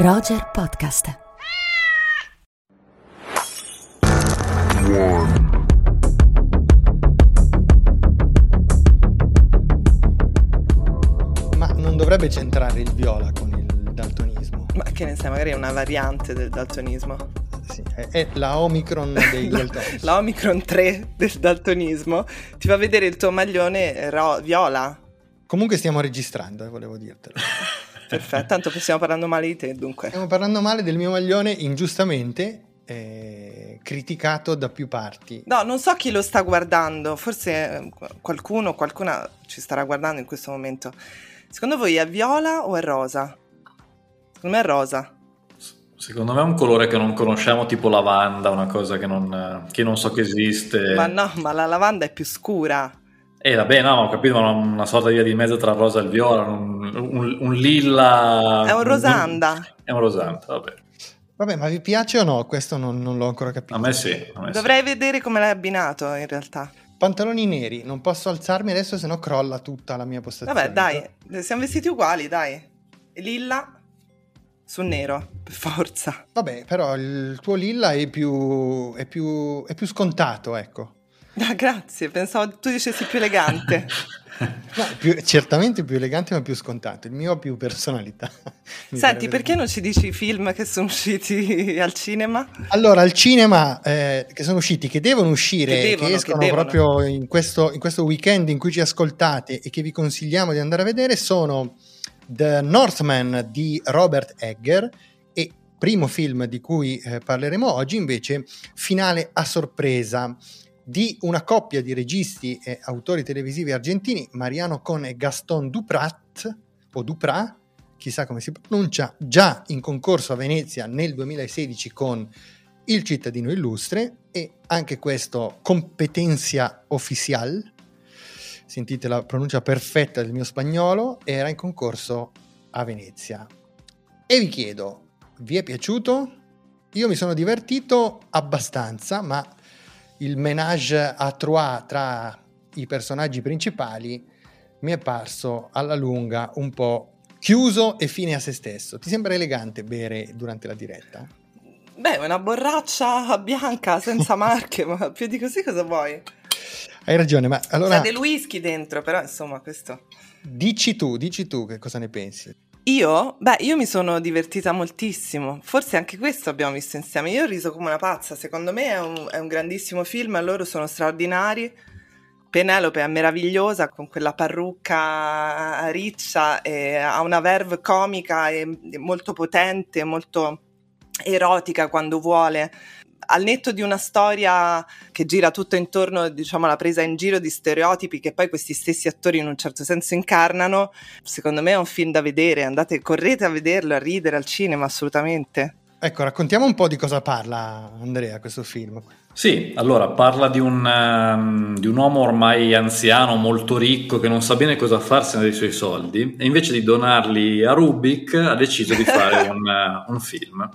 Roger Podcast. Ma non dovrebbe c'entrare il viola con il daltonismo? Ma che ne sai, magari è una variante del daltonismo. Sì, è la Omicron dei daltonici. La Omicron 3 del daltonismo ti fa vedere il tuo maglione viola. Comunque stiamo registrando, volevo dirtelo. Perfetto, tanto che stiamo parlando male di te, dunque. Stiamo parlando male del mio maglione, ingiustamente criticato da più parti. No, non so chi lo sta guardando, forse qualcuno o qualcuna ci starà guardando in questo momento. Secondo voi è viola o è rosa? Secondo me è rosa. Secondo me è un colore che non conosciamo, tipo lavanda, una cosa che non so che esiste. Ma no, ma la lavanda è più scura. Vabbè, no, ho capito, ma una sorta di via di mezzo tra il rosa e il viola, un lilla... È un rosanda. È un rosanda, vabbè. Vabbè, ma vi piace o no? Questo non l'ho ancora capito. A me sì. Dovrei vedere come l'hai abbinato, in realtà. Pantaloni neri, non posso alzarmi adesso, sennò crolla tutta la mia postazione. Vabbè, dai, siamo vestiti uguali, dai. Lilla su nero, per forza. Vabbè, però il tuo lilla è più scontato, ecco. Ah, grazie, pensavo tu dicessi più elegante. No, certamente più elegante, ma più scontato. Il mio ha più personalità. Senti, perché non ci dici i film che sono usciti al cinema? Allora, al cinema che sono usciti, che devono uscire, che escono proprio in questo weekend in cui ci ascoltate e che vi consigliamo di andare a vedere, sono The Northman di Robert Eggers, e primo film di cui parleremo oggi invece, Finale a sorpresa, di una coppia di registi e autori televisivi argentini, Mariano Cone e Gaston Duprat, o Duprat, chissà come si pronuncia, già in concorso a Venezia nel 2016 con Il Cittadino Illustre, e anche questo Competencia Oficial, sentite la pronuncia perfetta del mio spagnolo, era in concorso a Venezia. E vi chiedo, vi è piaciuto? Io mi sono divertito abbastanza, ma il ménage à trois tra i personaggi principali mi è parso alla lunga un po' chiuso e fine a se stesso. Ti sembra elegante bere durante la diretta? Beh, una borraccia bianca senza marche, ma più di così cosa vuoi? Hai ragione, ma allora... C'è del whisky dentro, però insomma questo... Dici tu che cosa ne pensi. Io? Beh, io mi sono divertita moltissimo, forse anche questo abbiamo visto insieme, io ho riso come una pazza, secondo me è un grandissimo film, loro sono straordinari, Penelope è meravigliosa con quella parrucca riccia, ha una verve comica e molto potente, molto erotica quando vuole, al netto di una storia che gira tutto intorno, diciamo, alla presa in giro di stereotipi che poi questi stessi attori in un certo senso incarnano, secondo me è un film da vedere, correte a vederlo, a ridere al cinema, assolutamente. Ecco, raccontiamo un po' di cosa parla, Andrea, questo film. Sì, allora, parla di un uomo ormai anziano, molto ricco, che non sa bene cosa farsene dei suoi soldi, e invece di donarli a Rubik ha deciso di fare un film.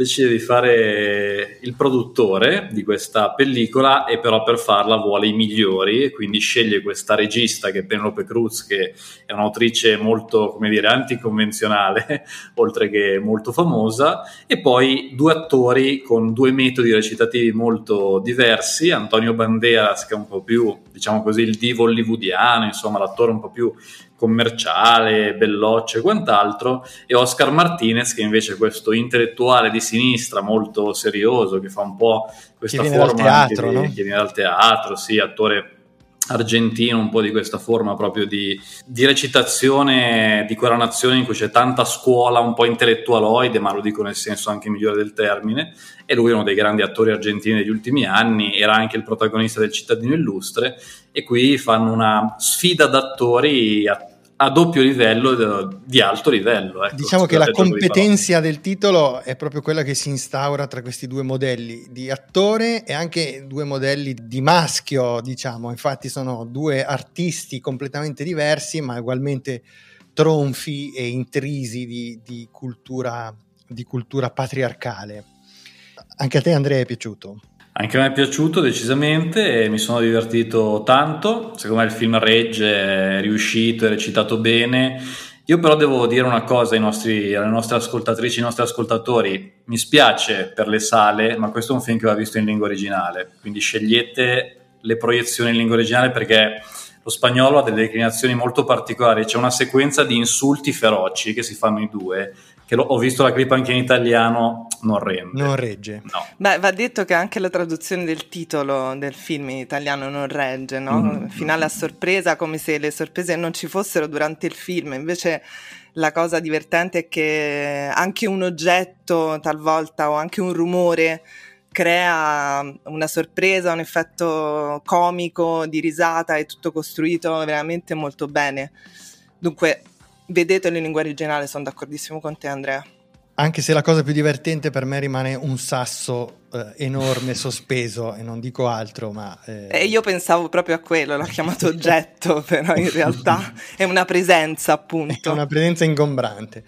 Decide di fare il produttore di questa pellicola, e però per farla vuole i migliori, e quindi sceglie questa regista che è Penelope Cruz, che è un'autrice molto, come dire, anticonvenzionale, oltre che molto famosa, e poi due attori con due metodi recitativi molto diversi, Antonio Banderas, che è un po' più, diciamo così, il divo hollywoodiano, insomma l'attore un po' più commerciale, belloccio e quant'altro, e Oscar Martinez, che invece è questo intellettuale di sinistra molto serioso, che fa un po' questa forma che viene dal teatro, sì, attore argentino, un po' di questa forma proprio di recitazione di quella nazione in cui c'è tanta scuola un po' intellettualoide, ma lo dico nel senso anche migliore del termine, e lui è uno dei grandi attori argentini degli ultimi anni, era anche il protagonista del Cittadino Illustre, e qui fanno una sfida d'attori a doppio livello, di alto livello. Ecco, diciamo che la competenza del titolo è proprio quella che si instaura tra questi due modelli di attore e anche due modelli di maschio, diciamo. Infatti sono due artisti completamente diversi, ma ugualmente tronfi e intrisi di cultura patriarcale. Anche a te, Andrea, è piaciuto? Anche a me è piaciuto decisamente, mi sono divertito tanto, secondo me il film regge, è riuscito, è recitato bene. Io però devo dire una cosa alle nostre ascoltatrici, ai nostri ascoltatori: mi spiace per le sale, ma questo è un film che va visto in lingua originale, quindi scegliete le proiezioni in lingua originale, perché lo spagnolo ha delle declinazioni molto particolari. C'è una sequenza di insulti feroci che si fanno i due, che ho visto la clip anche in italiano, non rende. Non regge. No. Beh, va detto che anche la traduzione del titolo del film in italiano non regge, no? Mm-hmm. Finale a sorpresa, come se le sorprese non ci fossero durante il film. Invece la cosa divertente è che anche un oggetto talvolta o anche un rumore crea una sorpresa, un effetto comico, di risata, è tutto costruito veramente molto bene. Dunque, vedetelo in lingua originale, sono d'accordissimo con te, Andrea. Anche se la cosa più divertente per me rimane un sasso enorme sospeso, e non dico altro, ma... io pensavo proprio a quello, l'ho chiamato oggetto, però in realtà è una presenza, appunto. È una presenza ingombrante.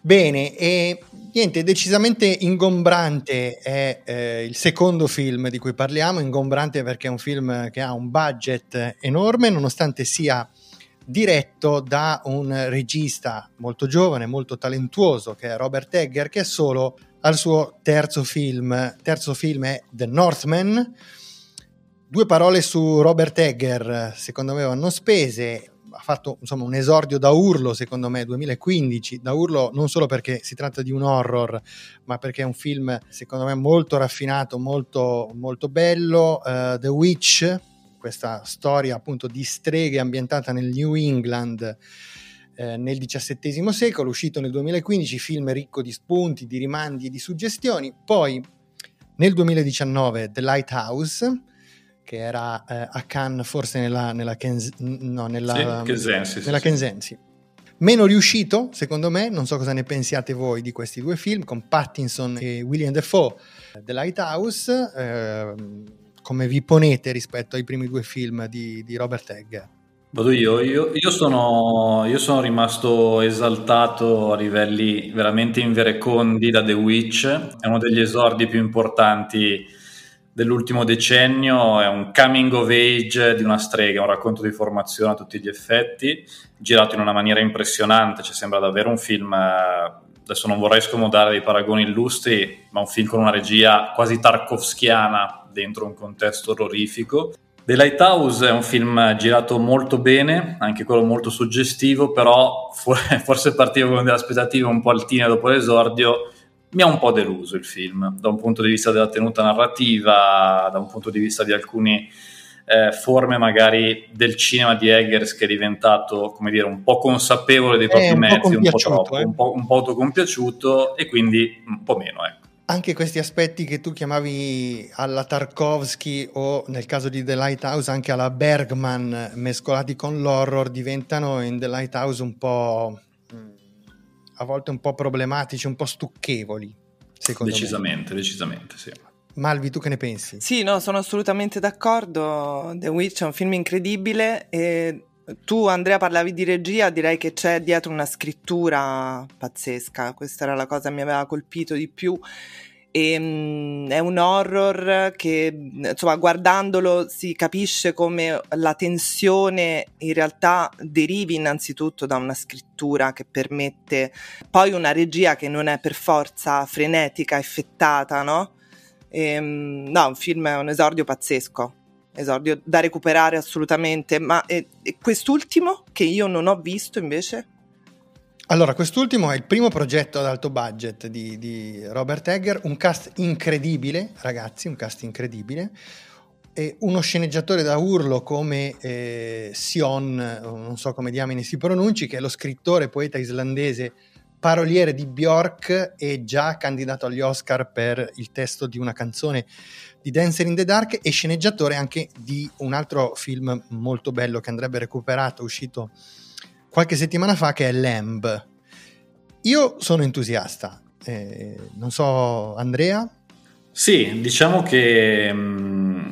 Bene, e niente, decisamente ingombrante è il secondo film di cui parliamo, ingombrante perché è un film che ha un budget enorme, nonostante sia diretto da un regista molto giovane, molto talentuoso, che è Robert Eggers, che è solo al suo terzo film. Terzo film è The Northman. Due parole su Robert Eggers, secondo me vanno spese. Ha fatto, insomma, un esordio da urlo, secondo me, 2015, da urlo non solo perché si tratta di un horror, ma perché è un film, secondo me, molto raffinato, molto, molto bello. The Witch, questa storia appunto di streghe ambientata nel New England nel XVII secolo, uscito nel 2015, film ricco di spunti, di rimandi e di suggestioni. Poi nel 2019 The Lighthouse, che era a Cannes, forse nella Kensensi. Meno riuscito, secondo me, non so cosa ne pensiate voi di questi due film, con Pattinson e William Dafoe. The Lighthouse, come vi ponete rispetto ai primi due film di Robert Eggers? Vado io sono rimasto esaltato a livelli veramente inverecondi da The Witch. È uno degli esordi più importanti dell'ultimo decennio, è un coming of age di una strega, un racconto di formazione a tutti gli effetti, girato in una maniera impressionante. Ci sembra davvero un film, adesso non vorrei scomodare dei paragoni illustri, ma un film con una regia quasi tarkovskiana dentro un contesto orrorifico. The Lighthouse è un film girato molto bene, anche quello molto suggestivo, però forse partivo con delle aspettative un po' altine dopo l'esordio. Mi ha un po' deluso il film, da un punto di vista della tenuta narrativa, da un punto di vista di alcune forme magari del cinema di Eggers, che è diventato, come dire, un po' consapevole dei propri mezzi, un po' troppo, un po' autocompiaciuto, e quindi un po' meno, ecco. Anche questi aspetti che tu chiamavi alla Tarkovsky, o nel caso di The Lighthouse anche alla Bergman, mescolati con l'horror, diventano in The Lighthouse un po', a volte un po' problematici, un po' stucchevoli, secondo me. Decisamente, sì. Malvi, tu che ne pensi? Sì, no, sono assolutamente d'accordo. The Witch è un film incredibile, e tu, Andrea, parlavi di regia, direi che c'è dietro una scrittura pazzesca. Questa era la cosa che mi aveva colpito di più. E, è un horror che, insomma, guardandolo si capisce come la tensione in realtà derivi innanzitutto da una scrittura che permette poi una regia che non è per forza frenetica, effettata, no? E, no, un film è un esordio pazzesco. Esordio da recuperare assolutamente, ma quest'ultimo che io non ho visto invece? Allora, quest'ultimo è il primo progetto ad alto budget di Robert Eggers, un cast incredibile, ragazzi, un cast incredibile, e uno sceneggiatore da urlo come Sion, non so come diamine si pronunci, che è lo scrittore, poeta islandese, paroliere di Björk e già candidato agli Oscar per il testo di una canzone di Dancer in the Dark, e sceneggiatore anche di un altro film molto bello che andrebbe recuperato, uscito qualche settimana fa, che è Lamb. Io sono entusiasta, non so, Andrea? Sì, diciamo che una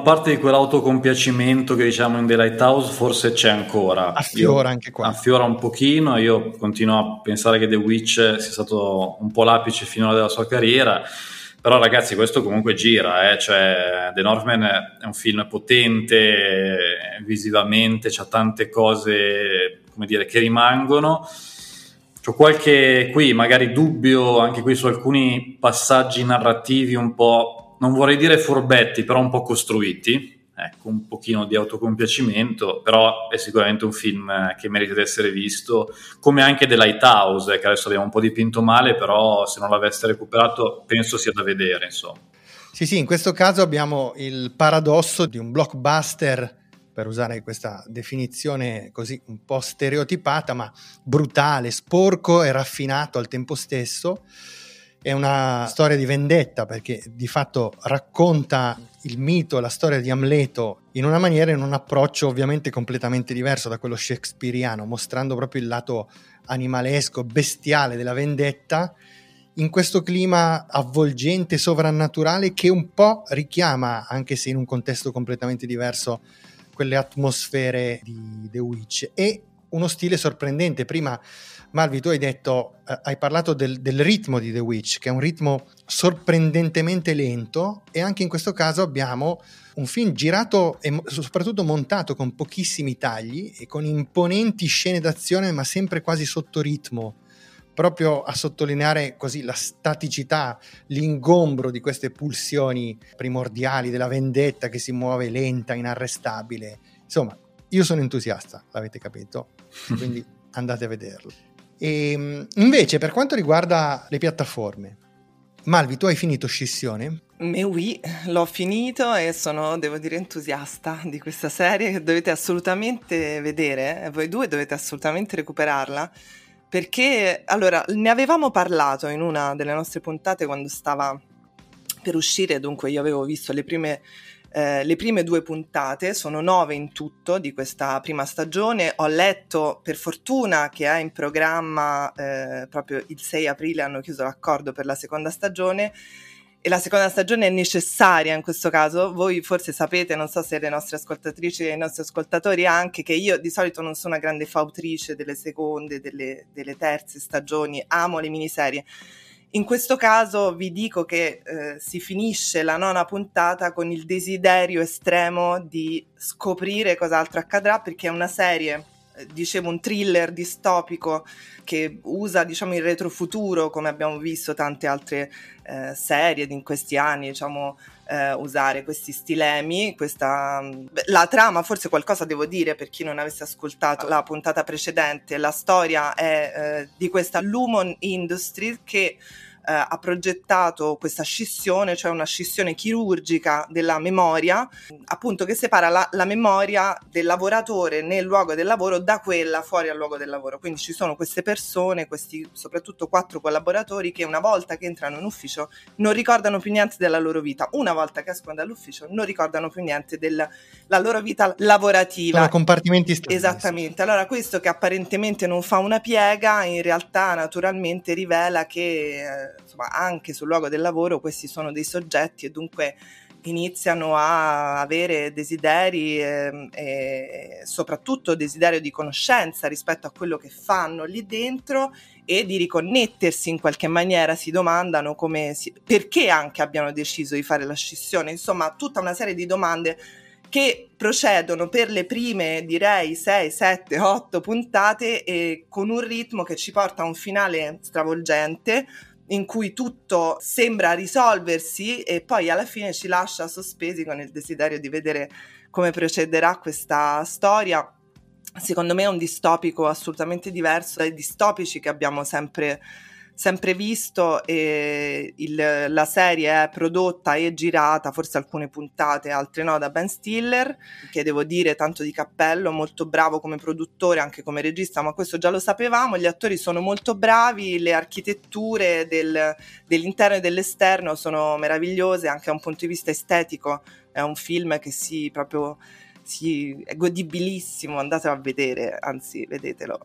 parte di quell'autocompiacimento che diciamo in The Lighthouse forse c'è ancora, affiora un pochino. Io continuo a pensare che The Witch sia stato un po' l'apice finora della sua carriera, però ragazzi, questo comunque gira, cioè The Northman è un film potente visivamente, c'ha tante cose, come dire, che rimangono. C'ho qualche qui magari dubbio anche qui su alcuni passaggi narrativi un po', non vorrei dire furbetti, però un po' costruiti, ecco, un pochino di autocompiacimento, però è sicuramente un film che merita di essere visto, come anche The Lighthouse, che adesso abbiamo un po' dipinto male, però se non l'aveste recuperato penso sia da vedere, insomma. Sì, sì, in questo caso abbiamo il paradosso di un blockbuster, per usare questa definizione così un po' stereotipata, ma brutale, sporco e raffinato al tempo stesso. È una storia di vendetta, perché di fatto racconta il mito, la storia di Amleto in una maniera, in un approccio ovviamente completamente diverso da quello shakespeariano, mostrando proprio il lato animalesco, bestiale della vendetta, in questo clima avvolgente, sovrannaturale, che un po' richiama, anche se in un contesto completamente diverso, quelle atmosfere di The Witch. E uno stile sorprendente. Prima Malvi, tu hai detto, hai parlato del ritmo di The Witch, che è un ritmo sorprendentemente lento, e anche in questo caso abbiamo un film girato e soprattutto montato con pochissimi tagli e con imponenti scene d'azione, ma sempre quasi sotto ritmo, proprio a sottolineare così la staticità, l'ingombro di queste pulsioni primordiali della vendetta che si muove lenta, inarrestabile. Insomma, io sono entusiasta, l'avete capito, quindi andate a vederlo. E invece, per quanto riguarda le piattaforme, Malvi, tu hai finito Scissione? Oui, l'ho finito e sono, devo dire, entusiasta di questa serie, che dovete assolutamente vedere. Voi due dovete assolutamente recuperarla, perché, allora, ne avevamo parlato in una delle nostre puntate quando stava per uscire. Dunque, io avevo visto le prime due puntate, sono 9 in tutto di questa prima stagione. Ho letto, per fortuna, che è in programma, proprio il 6 aprile hanno chiuso l'accordo per la seconda stagione, e la seconda stagione è necessaria in questo caso. Voi forse sapete, non so se le nostre ascoltatrici e i nostri ascoltatori anche, che io di solito non sono una grande fautrice delle seconde, delle terze stagioni, amo le miniserie. In questo caso vi dico che si finisce la 9ª puntata con il desiderio estremo di scoprire cos'altro accadrà, perché è una serie, dicevo, un thriller distopico che usa, diciamo, il retrofuturo, come abbiamo visto tante altre serie in questi anni, diciamo, usare questi stilemi, la trama, forse qualcosa devo dire per chi non avesse ascoltato la puntata precedente. La storia è di questa Lumon Industries che ha progettato questa scissione, cioè una scissione chirurgica della memoria, appunto, che separa la memoria del lavoratore nel luogo del lavoro da quella fuori al luogo del lavoro. Quindi ci sono queste persone, questi soprattutto 4 collaboratori, che una volta che entrano in ufficio non ricordano più niente della loro vita, una volta che escono dall'ufficio non ricordano più niente della loro vita lavorativa. Sono compartimenti stessi. Esattamente. Allora, questo che apparentemente non fa una piega, in realtà naturalmente rivela che, insomma, anche sul luogo del lavoro questi sono dei soggetti, e dunque iniziano a avere desideri, e soprattutto desiderio di conoscenza rispetto a quello che fanno lì dentro e di riconnettersi in qualche maniera. Si domandano perché anche abbiano deciso di fare la scissione. Insomma, tutta una serie di domande che procedono per le prime, direi, 6, 7, 8 puntate, e con un ritmo che ci porta a un finale stravolgente, in cui tutto sembra risolversi e poi alla fine ci lascia sospesi con il desiderio di vedere come procederà questa storia. Secondo me è un distopico assolutamente diverso dai distopici che abbiamo sempre visto, e la serie è prodotta e girata, forse alcune puntate, altre no, da Ben Stiller, che devo dire tanto di cappello, molto bravo come produttore, anche come regista, ma questo già lo sapevamo. Gli attori sono molto bravi, le architetture dell'interno e dell'esterno sono meravigliose, anche da un punto di vista estetico è un film che è godibilissimo, andatelo a vedere, anzi vedetelo.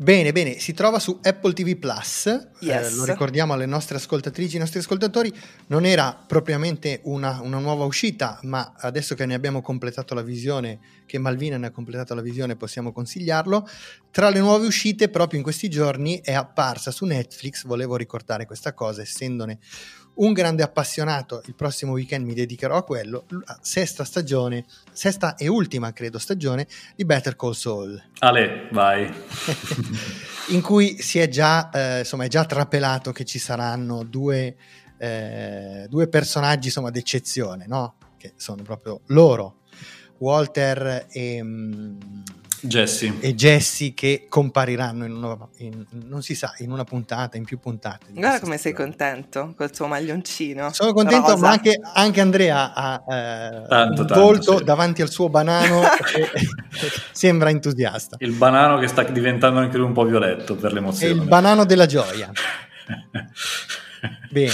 Bene, bene, si trova su Apple TV Plus, yes. Lo ricordiamo alle nostre ascoltatrici, ai nostri ascoltatori, non era propriamente una nuova uscita, ma adesso che ne abbiamo completato la visione, che Malvina ne ha completato la visione, possiamo consigliarlo. Tra le nuove uscite, proprio in questi giorni, è apparsa su Netflix, volevo ricordare questa cosa, essendone un grande appassionato, il prossimo weekend mi dedicherò a quello, la sesta stagione, sesta e ultima credo stagione di Better Call Saul. Ale, vai! In cui si è già, insomma, è già trapelato che ci saranno due personaggi, insomma, d'eccezione, no? Che sono proprio loro, Walter e Jesse, che compariranno in una puntata, in più puntate. Guarda come sei contento col tuo maglioncino. Sono contento, rosa. Ma anche Andrea ha volto sì, davanti al suo banano e sembra entusiasta. Il banano che sta diventando anche lui un po' violetto per l'emozione. È il banano della gioia. Bene.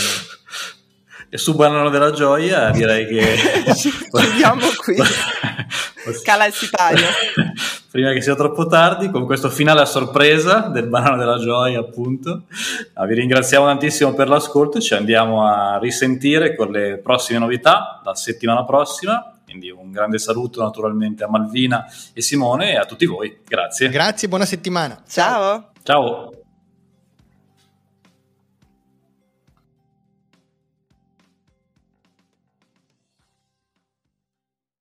E su banano della gioia direi che chiudiamo qui. Cala il sipario prima che sia troppo tardi, con questo finale a sorpresa del banano della gioia, appunto. Vi ringraziamo tantissimo per l'ascolto, ci andiamo a risentire con le prossime novità la settimana prossima, quindi un grande saluto naturalmente a Malvina e Simone e a tutti voi. Grazie, buona settimana. Ciao.